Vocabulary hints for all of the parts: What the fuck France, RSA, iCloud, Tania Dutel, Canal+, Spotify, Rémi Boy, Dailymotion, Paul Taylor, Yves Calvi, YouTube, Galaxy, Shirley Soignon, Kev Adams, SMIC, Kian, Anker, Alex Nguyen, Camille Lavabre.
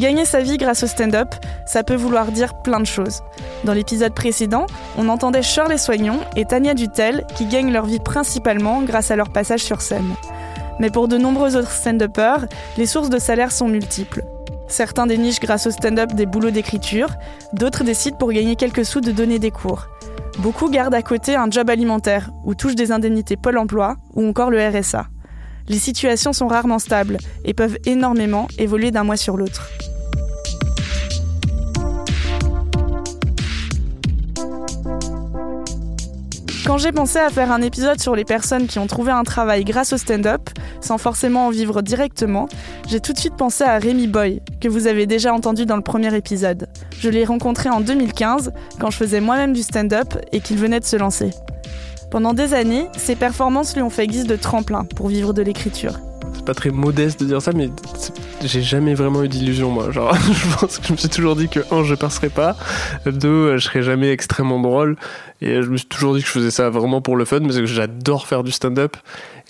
Gagner sa vie grâce au stand-up, ça peut vouloir dire plein de choses. Dans l'épisode précédent, on entendait Shirley Soignon et Tania Dutel qui gagnent leur vie principalement grâce à leur passage sur scène. Mais pour de nombreux autres stand-uppers, les sources de salaire sont multiples. Certains dénichent grâce au stand-up des boulots d'écriture, d'autres décident pour gagner quelques sous de donner des cours. Beaucoup gardent à côté un job alimentaire ou touchent des indemnités Pôle emploi ou encore le RSA. Les situations sont rarement stables et peuvent énormément évoluer d'un mois sur l'autre. Quand j'ai pensé à faire un épisode sur les personnes qui ont trouvé un travail grâce au stand-up, sans forcément en vivre directement, j'ai tout de suite pensé à Rémi Boy, que vous avez déjà entendu dans le premier épisode. Je l'ai rencontré en 2015, quand je faisais moi-même du stand-up et qu'il venait de se lancer. Pendant des années, ses performances lui ont fait guise de tremplin pour vivre de l'écriture. C'est pas très modeste de dire ça, mais j'ai jamais vraiment eu d'illusion, moi. Genre, je pense que je me suis toujours dit que, un, je percerais pas, deux, je serais jamais extrêmement drôle, et je me suis toujours dit que je faisais ça vraiment pour le fun, parce que j'adore faire du stand-up,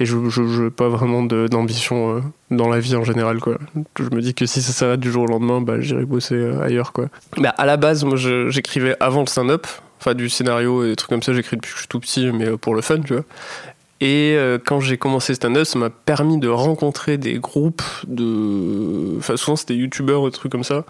et je n'ai pas vraiment d'ambition dans la vie en général, quoi. Je me dis que si ça s'arrête du jour au lendemain, bah, j'irai bosser ailleurs, quoi. Bah, à la base, moi, j'écrivais avant le stand-up, enfin du scénario et des trucs comme ça, j'écris depuis que je suis tout petit, mais pour le fun, tu vois. Et quand j'ai commencé le stand-up, ça m'a permis de rencontrer des groupes de... Enfin, souvent, c'était youtubeurs ou des trucs comme ça,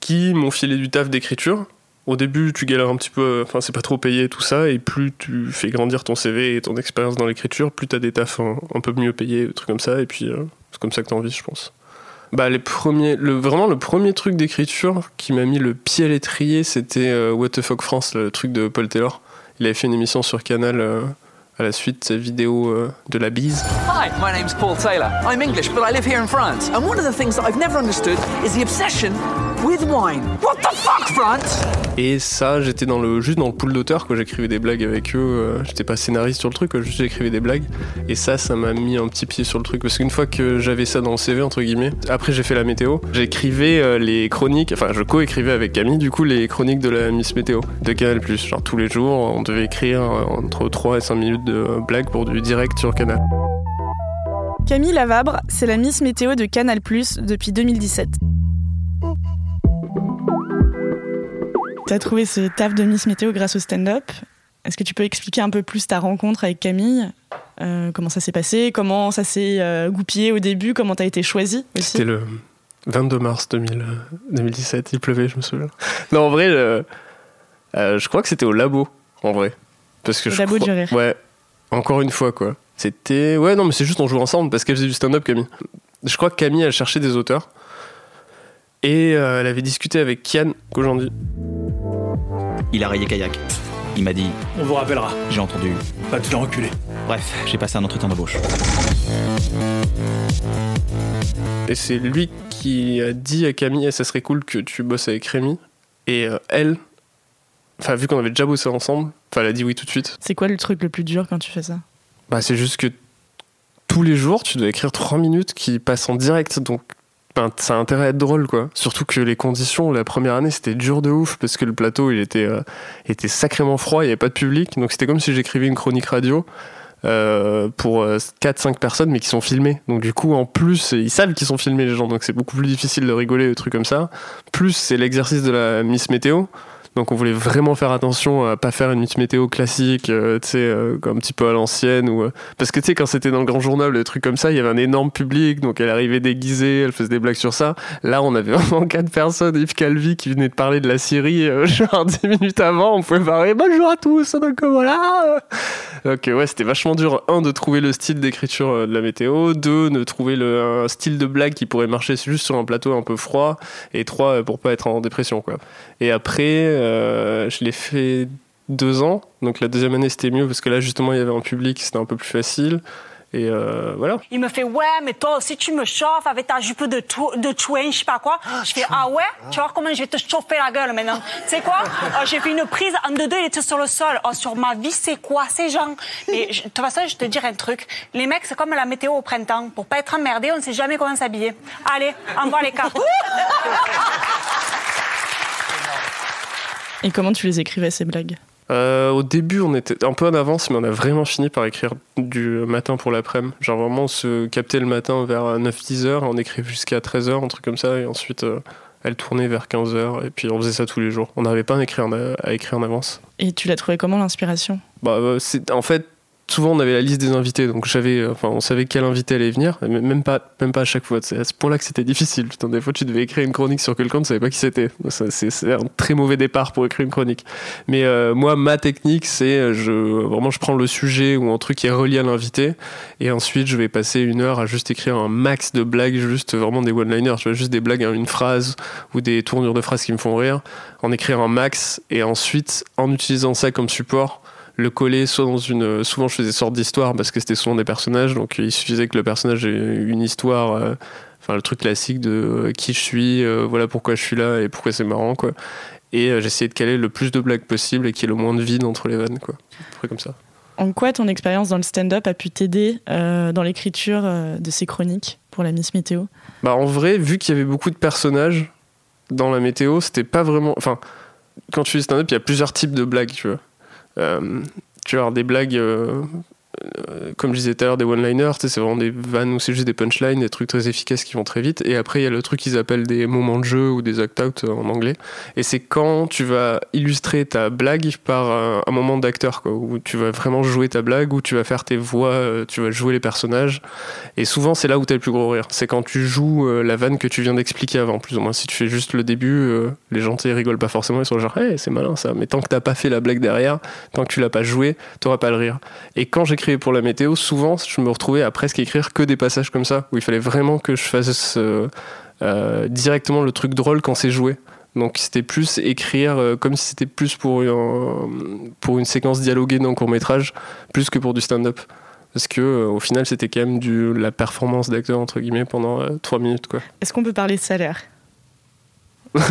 qui m'ont filé du taf d'écriture. Au début, tu galères un petit peu, enfin, c'est pas trop payé, tout ça, et plus tu fais grandir ton CV et ton expérience dans l'écriture, plus t'as des tafs un peu mieux payés, des trucs comme ça, et puis c'est comme ça que t'as envie, je pense. Bah, vraiment le premier truc d'écriture qui m'a mis le pied à l'étrier, c'était What the fuck France, le truc de Paul Taylor. Il avait fait une émission sur Canal à la suite de sa vidéo de la bise. Hi, my name's Paul Taylor. I'm English, but I live here in France. And one of the things that I've never understood is the obsession with wine. What the fuck France? Et ça, j'étais juste dans le pool d'auteurs, quoi. J'écrivais des blagues avec eux. J'étais pas scénariste sur le truc, quoi. Juste j'écrivais des blagues. Et ça m'a mis un petit pied sur le truc. Parce qu'une fois que j'avais ça dans le CV, entre guillemets, après j'ai fait la météo, j'écrivais les chroniques, enfin je co-écrivais avec Camille, du coup, les chroniques de la Miss Météo, de Canal+. Genre tous les jours, on devait écrire entre 3 et 5 minutes de blagues pour du direct sur Canal. Camille Lavabre, c'est la Miss Météo de Canal+, depuis 2017. T'as trouvé ce taf de Miss Météo grâce au stand-up. Est-ce que tu peux expliquer un peu plus ta rencontre avec Camille ? Comment ça s'est passé ? Comment ça s'est goupillé au début ? Comment t'as été choisie aussi ? C'était le 22 mars 2017, il pleuvait, je me souviens. Non, en vrai, je crois que c'était au labo, en vrai. Parce que au labo du rire. Ouais, encore une fois, quoi. C'était... Ouais, non, mais c'est juste on joue ensemble parce qu'elle faisait du stand-up, Camille. Je crois que Camille, elle cherchait des auteurs. Et elle avait discuté avec Kian qu'aujourd'hui. Il a rayé kayak. Il m'a dit... On vous rappellera. J'ai entendu... Pas tout l'enculé. Bref, j'ai passé un entretien d'embauche. Et c'est lui qui a dit à Camille, ça serait cool que tu bosses avec Rémi. Et elle, enfin vu qu'on avait déjà bossé ensemble, elle a dit oui tout de suite. C'est quoi le truc le plus dur quand tu fais ça ? Bah c'est juste que tous les jours, tu dois écrire 3 minutes qui passent en direct, donc... ça a intérêt à être drôle, quoi. Surtout que les conditions, la première année, c'était dur de ouf parce que le plateau, il était sacrément froid, il n'y avait pas de public. Donc c'était comme si j'écrivais une chronique radio pour 4-5 personnes, mais qui sont filmées. Donc du coup, en plus, ils savent qu'ils sont filmés, les gens. Donc c'est beaucoup plus difficile de rigoler, des trucs comme ça. Plus, c'est l'exercice de la Miss Météo. Donc on voulait vraiment faire attention à pas faire une météo classique, tu sais, un petit peu à l'ancienne. Ou, parce que tu sais, quand c'était dans le Grand Journal, le truc comme ça, il y avait un énorme public, donc elle arrivait déguisée, elle faisait des blagues sur ça. Là, on avait vraiment 4 personnes, Yves Calvi qui venait de parler de la Syrie, genre 10 minutes avant, on pouvait parler « Bonjour à tous, donc voilà !» Donc ouais, c'était vachement dur, 1, de trouver le style d'écriture de la météo, 2, de trouver un style de blague qui pourrait marcher juste sur un plateau un peu froid, et 3, pour pas être en dépression, quoi. Et après, je l'ai fait 2 ans, donc la deuxième année c'était mieux parce que là justement il y avait un public, c'était un peu plus facile. Et voilà. Il me fait ouais, mais toi aussi tu me chauffes avec ta jupe de twin, je sais pas quoi. Je fais ah ouais, tu vois comment je vais te chauffer la gueule maintenant. Tu sais quoi, j'ai fait une prise en deux, il était sur le sol. Oh, sur ma vie, c'est quoi ces gens? Mais de toute façon, je te dirai un truc. Les mecs, c'est comme la météo au printemps. Pour pas être emmerdés, on ne sait jamais comment s'habiller. Allez, envoie les cartes. Et comment tu les écrivais, ces blagues? Au début, on était un peu en avance, mais on a vraiment fini par écrire du matin pour l'après-midi. Genre vraiment, on se captait le matin vers 9-10h, on écrivait jusqu'à 13h, un truc comme ça, et ensuite, elle tournait vers 15h, et puis on faisait ça tous les jours. On n'arrivait pas à écrire en avance. Et tu l'as trouvé comment, l'inspiration? En fait, souvent, on avait la liste des invités, donc on savait quel invité allait venir, mais même pas à chaque fois. C'est à ce point-là que c'était difficile. Putain, des fois, tu devais écrire une chronique sur quelqu'un, tu ne savais pas qui c'était. C'est un très mauvais départ pour écrire une chronique. Mais moi, ma technique, c'est je prends le sujet ou un truc qui est relié à l'invité, et ensuite, je vais passer 1 heure à juste écrire un max de blagues, juste vraiment des one-liners, tu vois, juste des blagues, une phrase ou des tournures de phrases qui me font rire, en écrire un max, et ensuite, en utilisant ça comme support, le coller soit dans une... Souvent, je faisais sorte d'histoire parce que c'était souvent des personnages, donc il suffisait que le personnage ait une histoire, le truc classique de qui je suis, voilà pourquoi je suis là et pourquoi c'est marrant, quoi. Et j'essayais de caler le plus de blagues possible et qu'il y ait le moins de vide entre les vannes, quoi. Un truc comme ça. En quoi ton expérience dans le stand-up a pu t'aider dans l'écriture de ces chroniques pour la Miss Météo? En vrai, vu qu'il y avait beaucoup de personnages dans la météo, c'était pas vraiment... Enfin, quand tu fais stand-up, il y a plusieurs types de blagues, tu vois. Tu vois, des blagues comme je disais tout à l'heure, des one-liners, c'est vraiment des vannes où c'est juste des punchlines, des trucs très efficaces qui vont très vite, et après il y a le truc qu'ils appellent des moments de jeu ou des act-out en anglais, et c'est quand tu vas illustrer ta blague par un moment d'acteur, quoi, où tu vas vraiment jouer ta blague, où tu vas faire tes voix, tu vas jouer les personnages, et souvent c'est là où t'as le plus gros rire, c'est quand tu joues la vanne que tu viens d'expliquer avant, plus ou moins. Si tu fais juste le début, les gens rigolent pas forcément, ils sont genre hey, c'est malin ça, mais tant que t'as pas fait la blague derrière, tant que tu l'as pas joué, t'auras pas le rire. Et quand j'écrivais pour la météo, souvent je me retrouvais à presque écrire que des passages comme ça, où il fallait vraiment que je fasse directement le truc drôle quand c'est joué. Donc c'était plus écrire comme si c'était plus pour une séquence dialoguée dans le court-métrage, plus que pour du stand-up. Parce que au final, c'était quand même la performance d'acteur, entre guillemets, pendant 3 minutes, quoi. Est-ce qu'on peut parler de salaire ?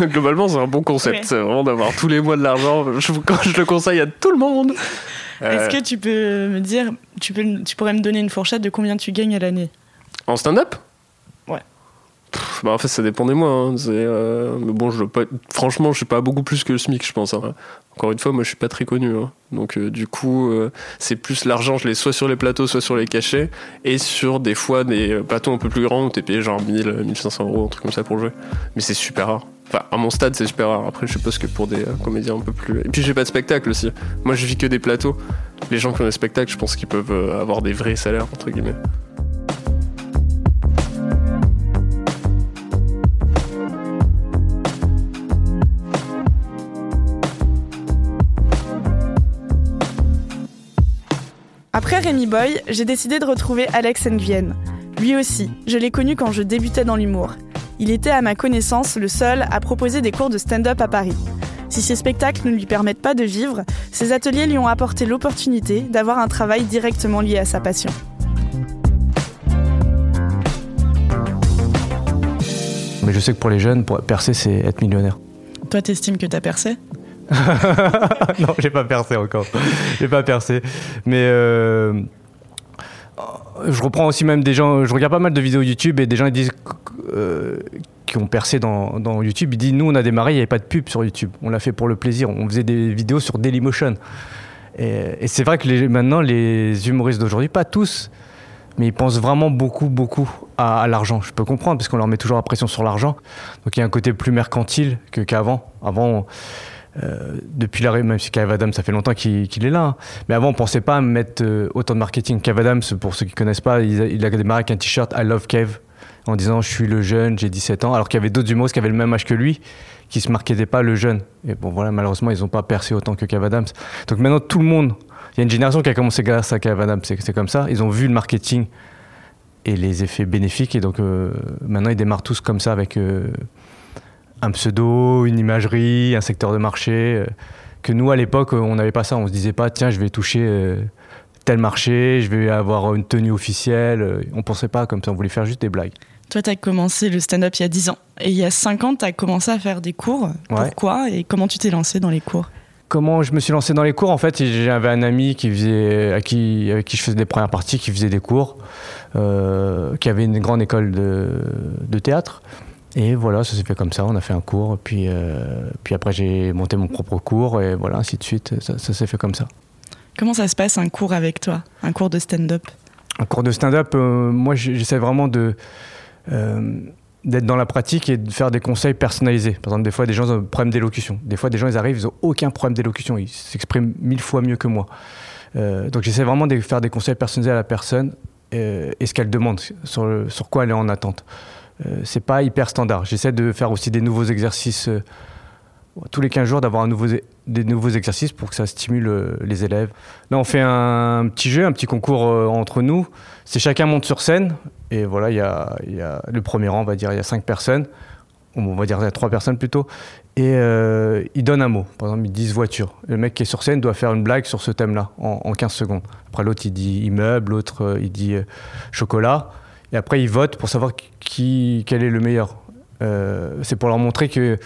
Globalement, c'est un bon concept, ouais. C'est vraiment d'avoir tous les mois de l'argent. Je le conseille à tout le monde. Est-ce que tu peux me dire, tu pourrais me donner une fourchette de combien tu gagnes à l'année? En stand-up? Ouais. En fait, ça dépend des mois. Hein. Mais bon, franchement, je suis pas beaucoup plus que le SMIC, je pense. Hein. Encore une fois, moi, je suis pas très connu. Hein. Donc, du coup, c'est plus l'argent, je l'ai soit sur les plateaux, soit sur les cachets, et sur des fois des plateaux un peu plus grands où t'es payé genre 1000, 1500 euros, un truc comme ça pour jouer. Mais c'est super rare. Enfin, à mon stade, c'est super rare. Après, je suppose que pour des comédiens un peu plus... Et puis, j'ai pas de spectacle aussi. Moi, je vis que des plateaux. Les gens qui ont des spectacles, je pense qu'ils peuvent avoir des vrais salaires, entre guillemets. Après Rémi Boy, j'ai décidé de retrouver Alex Nguyen. Lui aussi, je l'ai connu quand je débutais dans l'humour. Il était, à ma connaissance, le seul à proposer des cours de stand-up à Paris. Si ses spectacles ne lui permettent pas de vivre, ses ateliers lui ont apporté l'opportunité d'avoir un travail directement lié à sa passion. Mais je sais que pour les jeunes, pour percer, c'est être millionnaire. Toi, t'estimes que t'as percé ? Non, j'ai pas percé encore. J'ai pas percé. Mais... Je reprends aussi même des gens, je regarde pas mal de vidéos YouTube et des gens ils disent qui ont percé dans YouTube, ils disent nous on a démarré, il n'y avait pas de pub sur YouTube, on l'a fait pour le plaisir, on faisait des vidéos sur Dailymotion. Et c'est vrai que maintenant les humoristes d'aujourd'hui, pas tous, mais ils pensent vraiment beaucoup à l'argent. Je peux comprendre parce qu'on leur met toujours la pression sur l'argent. Donc il y a un côté plus mercantile qu'avant. Avant, Depuis l'arrivée, même si Kev Adams, ça fait longtemps qu'il est là. Hein. Mais avant, on ne pensait pas mettre autant de marketing. Kev Adams, pour ceux qui ne connaissent pas, il a démarré avec un t-shirt I love Kev, en disant je suis le jeune, j'ai 17 ans. Alors qu'il y avait d'autres humoristes qui avaient le même âge que lui, qui ne se marketaient pas le jeune. Et bon, voilà, malheureusement, ils n'ont pas percé autant que Kev Adams. Donc maintenant, tout le monde, il y a une génération qui a commencé grâce à Kev Adams. C'est comme ça. Ils ont vu le marketing et les effets bénéfiques. Et donc maintenant, ils démarrent tous comme ça avec. Un pseudo, une imagerie, un secteur de marché, que nous à l'époque on n'avait pas ça, on se disait pas tiens je vais toucher tel marché, je vais avoir une tenue officielle, on pensait pas comme ça, on voulait faire juste des blagues. Toi t'as commencé le stand-up il y a 10 ans et il y a 5 ans t'as commencé à faire des cours, pourquoi et comment tu t'es lancé dans les cours ? Comment je me suis lancé dans les cours ? En fait, j'avais un ami avec qui je faisais des premières parties, qui faisait des cours, qui avait une grande école de théâtre. Et voilà, ça s'est fait comme ça, on a fait un cours, puis après j'ai monté mon propre cours, et voilà, ainsi de suite, ça s'est fait comme ça. Comment ça se passe un cours avec toi, un cours de stand-up ? Un cours de stand-up, moi j'essaie vraiment d'être dans la pratique et de faire des conseils personnalisés. Par exemple, des fois des gens ont un problème d'élocution, des fois des gens ils arrivent, ils n'ont aucun problème d'élocution, ils s'expriment 1000 fois mieux que moi. Donc j'essaie vraiment de faire des conseils personnalisés à la personne, et ce qu'elle demande, sur quoi elle est en attente. C'est pas hyper standard. J'essaie de faire aussi des nouveaux exercices tous les 15 jours, d'avoir des nouveaux exercices pour que ça stimule les élèves. Là, on fait un petit jeu, un petit concours entre nous. C'est chacun monte sur scène et voilà, il y a le premier rang, on va dire, il y a 5 personnes. On va dire il y a 3 personnes plutôt. Et ils donnent un mot. Par exemple, ils disent voiture. Le mec qui est sur scène doit faire une blague sur ce thème-là en 15 secondes. Après, l'autre, il dit immeuble, l'autre, il dit chocolat. Et après, ils votent pour savoir quel est le meilleur. C'est pour leur montrer qu'il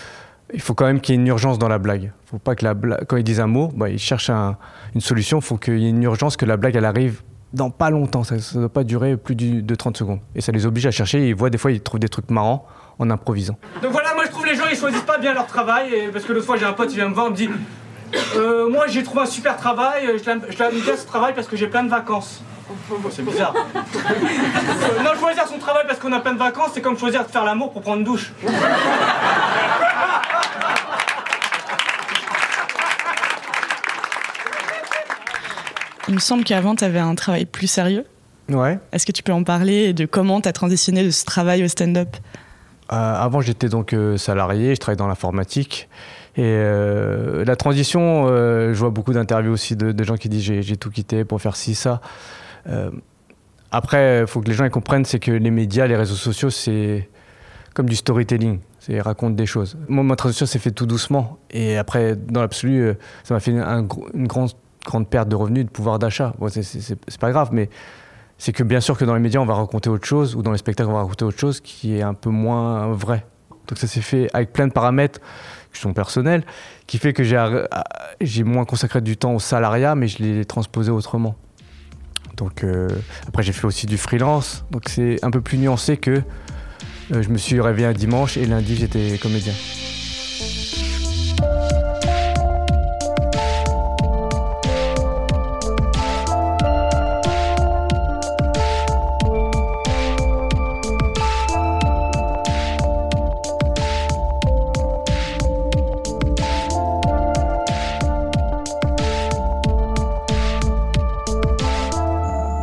faut quand même qu'il y ait une urgence dans la blague. Faut pas que quand ils disent un mot, bah, ils cherchent une solution. Il faut qu'il y ait une urgence, que la blague elle arrive dans pas longtemps. Ça ne doit pas durer plus de 30 secondes. Et ça les oblige à chercher. Et ils voient des fois, ils trouvent des trucs marrants en improvisant. Donc voilà, moi je trouve les gens, ils choisissent pas bien leur travail. Parce que l'autre fois, j'ai un pote qui vient me voir, il me dit moi j'ai trouvé un super travail, je dois me dire ce travail parce que j'ai plein de vacances. C'est bizarre. Non, choisir son travail parce qu'on a plein de vacances, c'est comme choisir de faire l'amour pour prendre une douche. Il me semble qu'avant, tu avais un travail plus sérieux. Ouais. Est-ce que tu peux en parler de comment tu as transitionné de ce travail au stand-up ? Avant, j'étais donc salarié, je travaillais dans l'informatique. Et la transition, je vois beaucoup d'interviews aussi de gens qui disent j'ai tout quitté pour faire ci, ça. Après, il faut que les gens comprennent, c'est que les médias, les réseaux sociaux, c'est comme du storytelling, c'est raconte des choses. Moi, ma transition s'est faite tout doucement. Et après, dans l'absolu, ça m'a fait une grande perte de revenus, de pouvoir d'achat. Bon, c'est pas grave, mais c'est que bien sûr que dans les médias, on va raconter autre chose, ou dans les spectacles, on va raconter autre chose qui est un peu moins vrai. Donc ça s'est fait avec plein de paramètres qui sont personnels, qui fait que j'ai moins consacré du temps au salariat, mais je l'ai transposé autrement. Donc après j'ai fait aussi du freelance, donc c'est un peu plus nuancé que je me suis réveillé un dimanche et lundi j'étais comédien.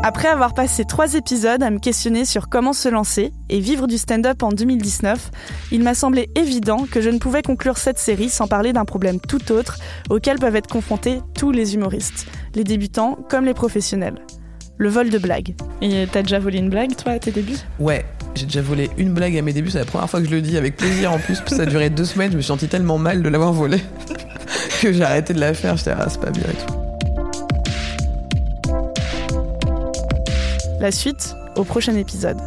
Après avoir passé 3 épisodes à me questionner sur comment se lancer et vivre du stand-up en 2019, il m'a semblé évident que je ne pouvais conclure cette série sans parler d'un problème tout autre auquel peuvent être confrontés tous les humoristes, les débutants comme les professionnels. Le vol de blagues. Et t'as déjà volé une blague, toi, à tes débuts ? Ouais, j'ai déjà volé une blague à mes débuts, c'est la première fois que je le dis, avec plaisir en plus, parce que ça a duré 2 semaines, je me suis senti tellement mal de l'avoir volée que j'ai arrêté de la faire, j'étais ah, c'est pas bien et tout. La suite au prochain épisode.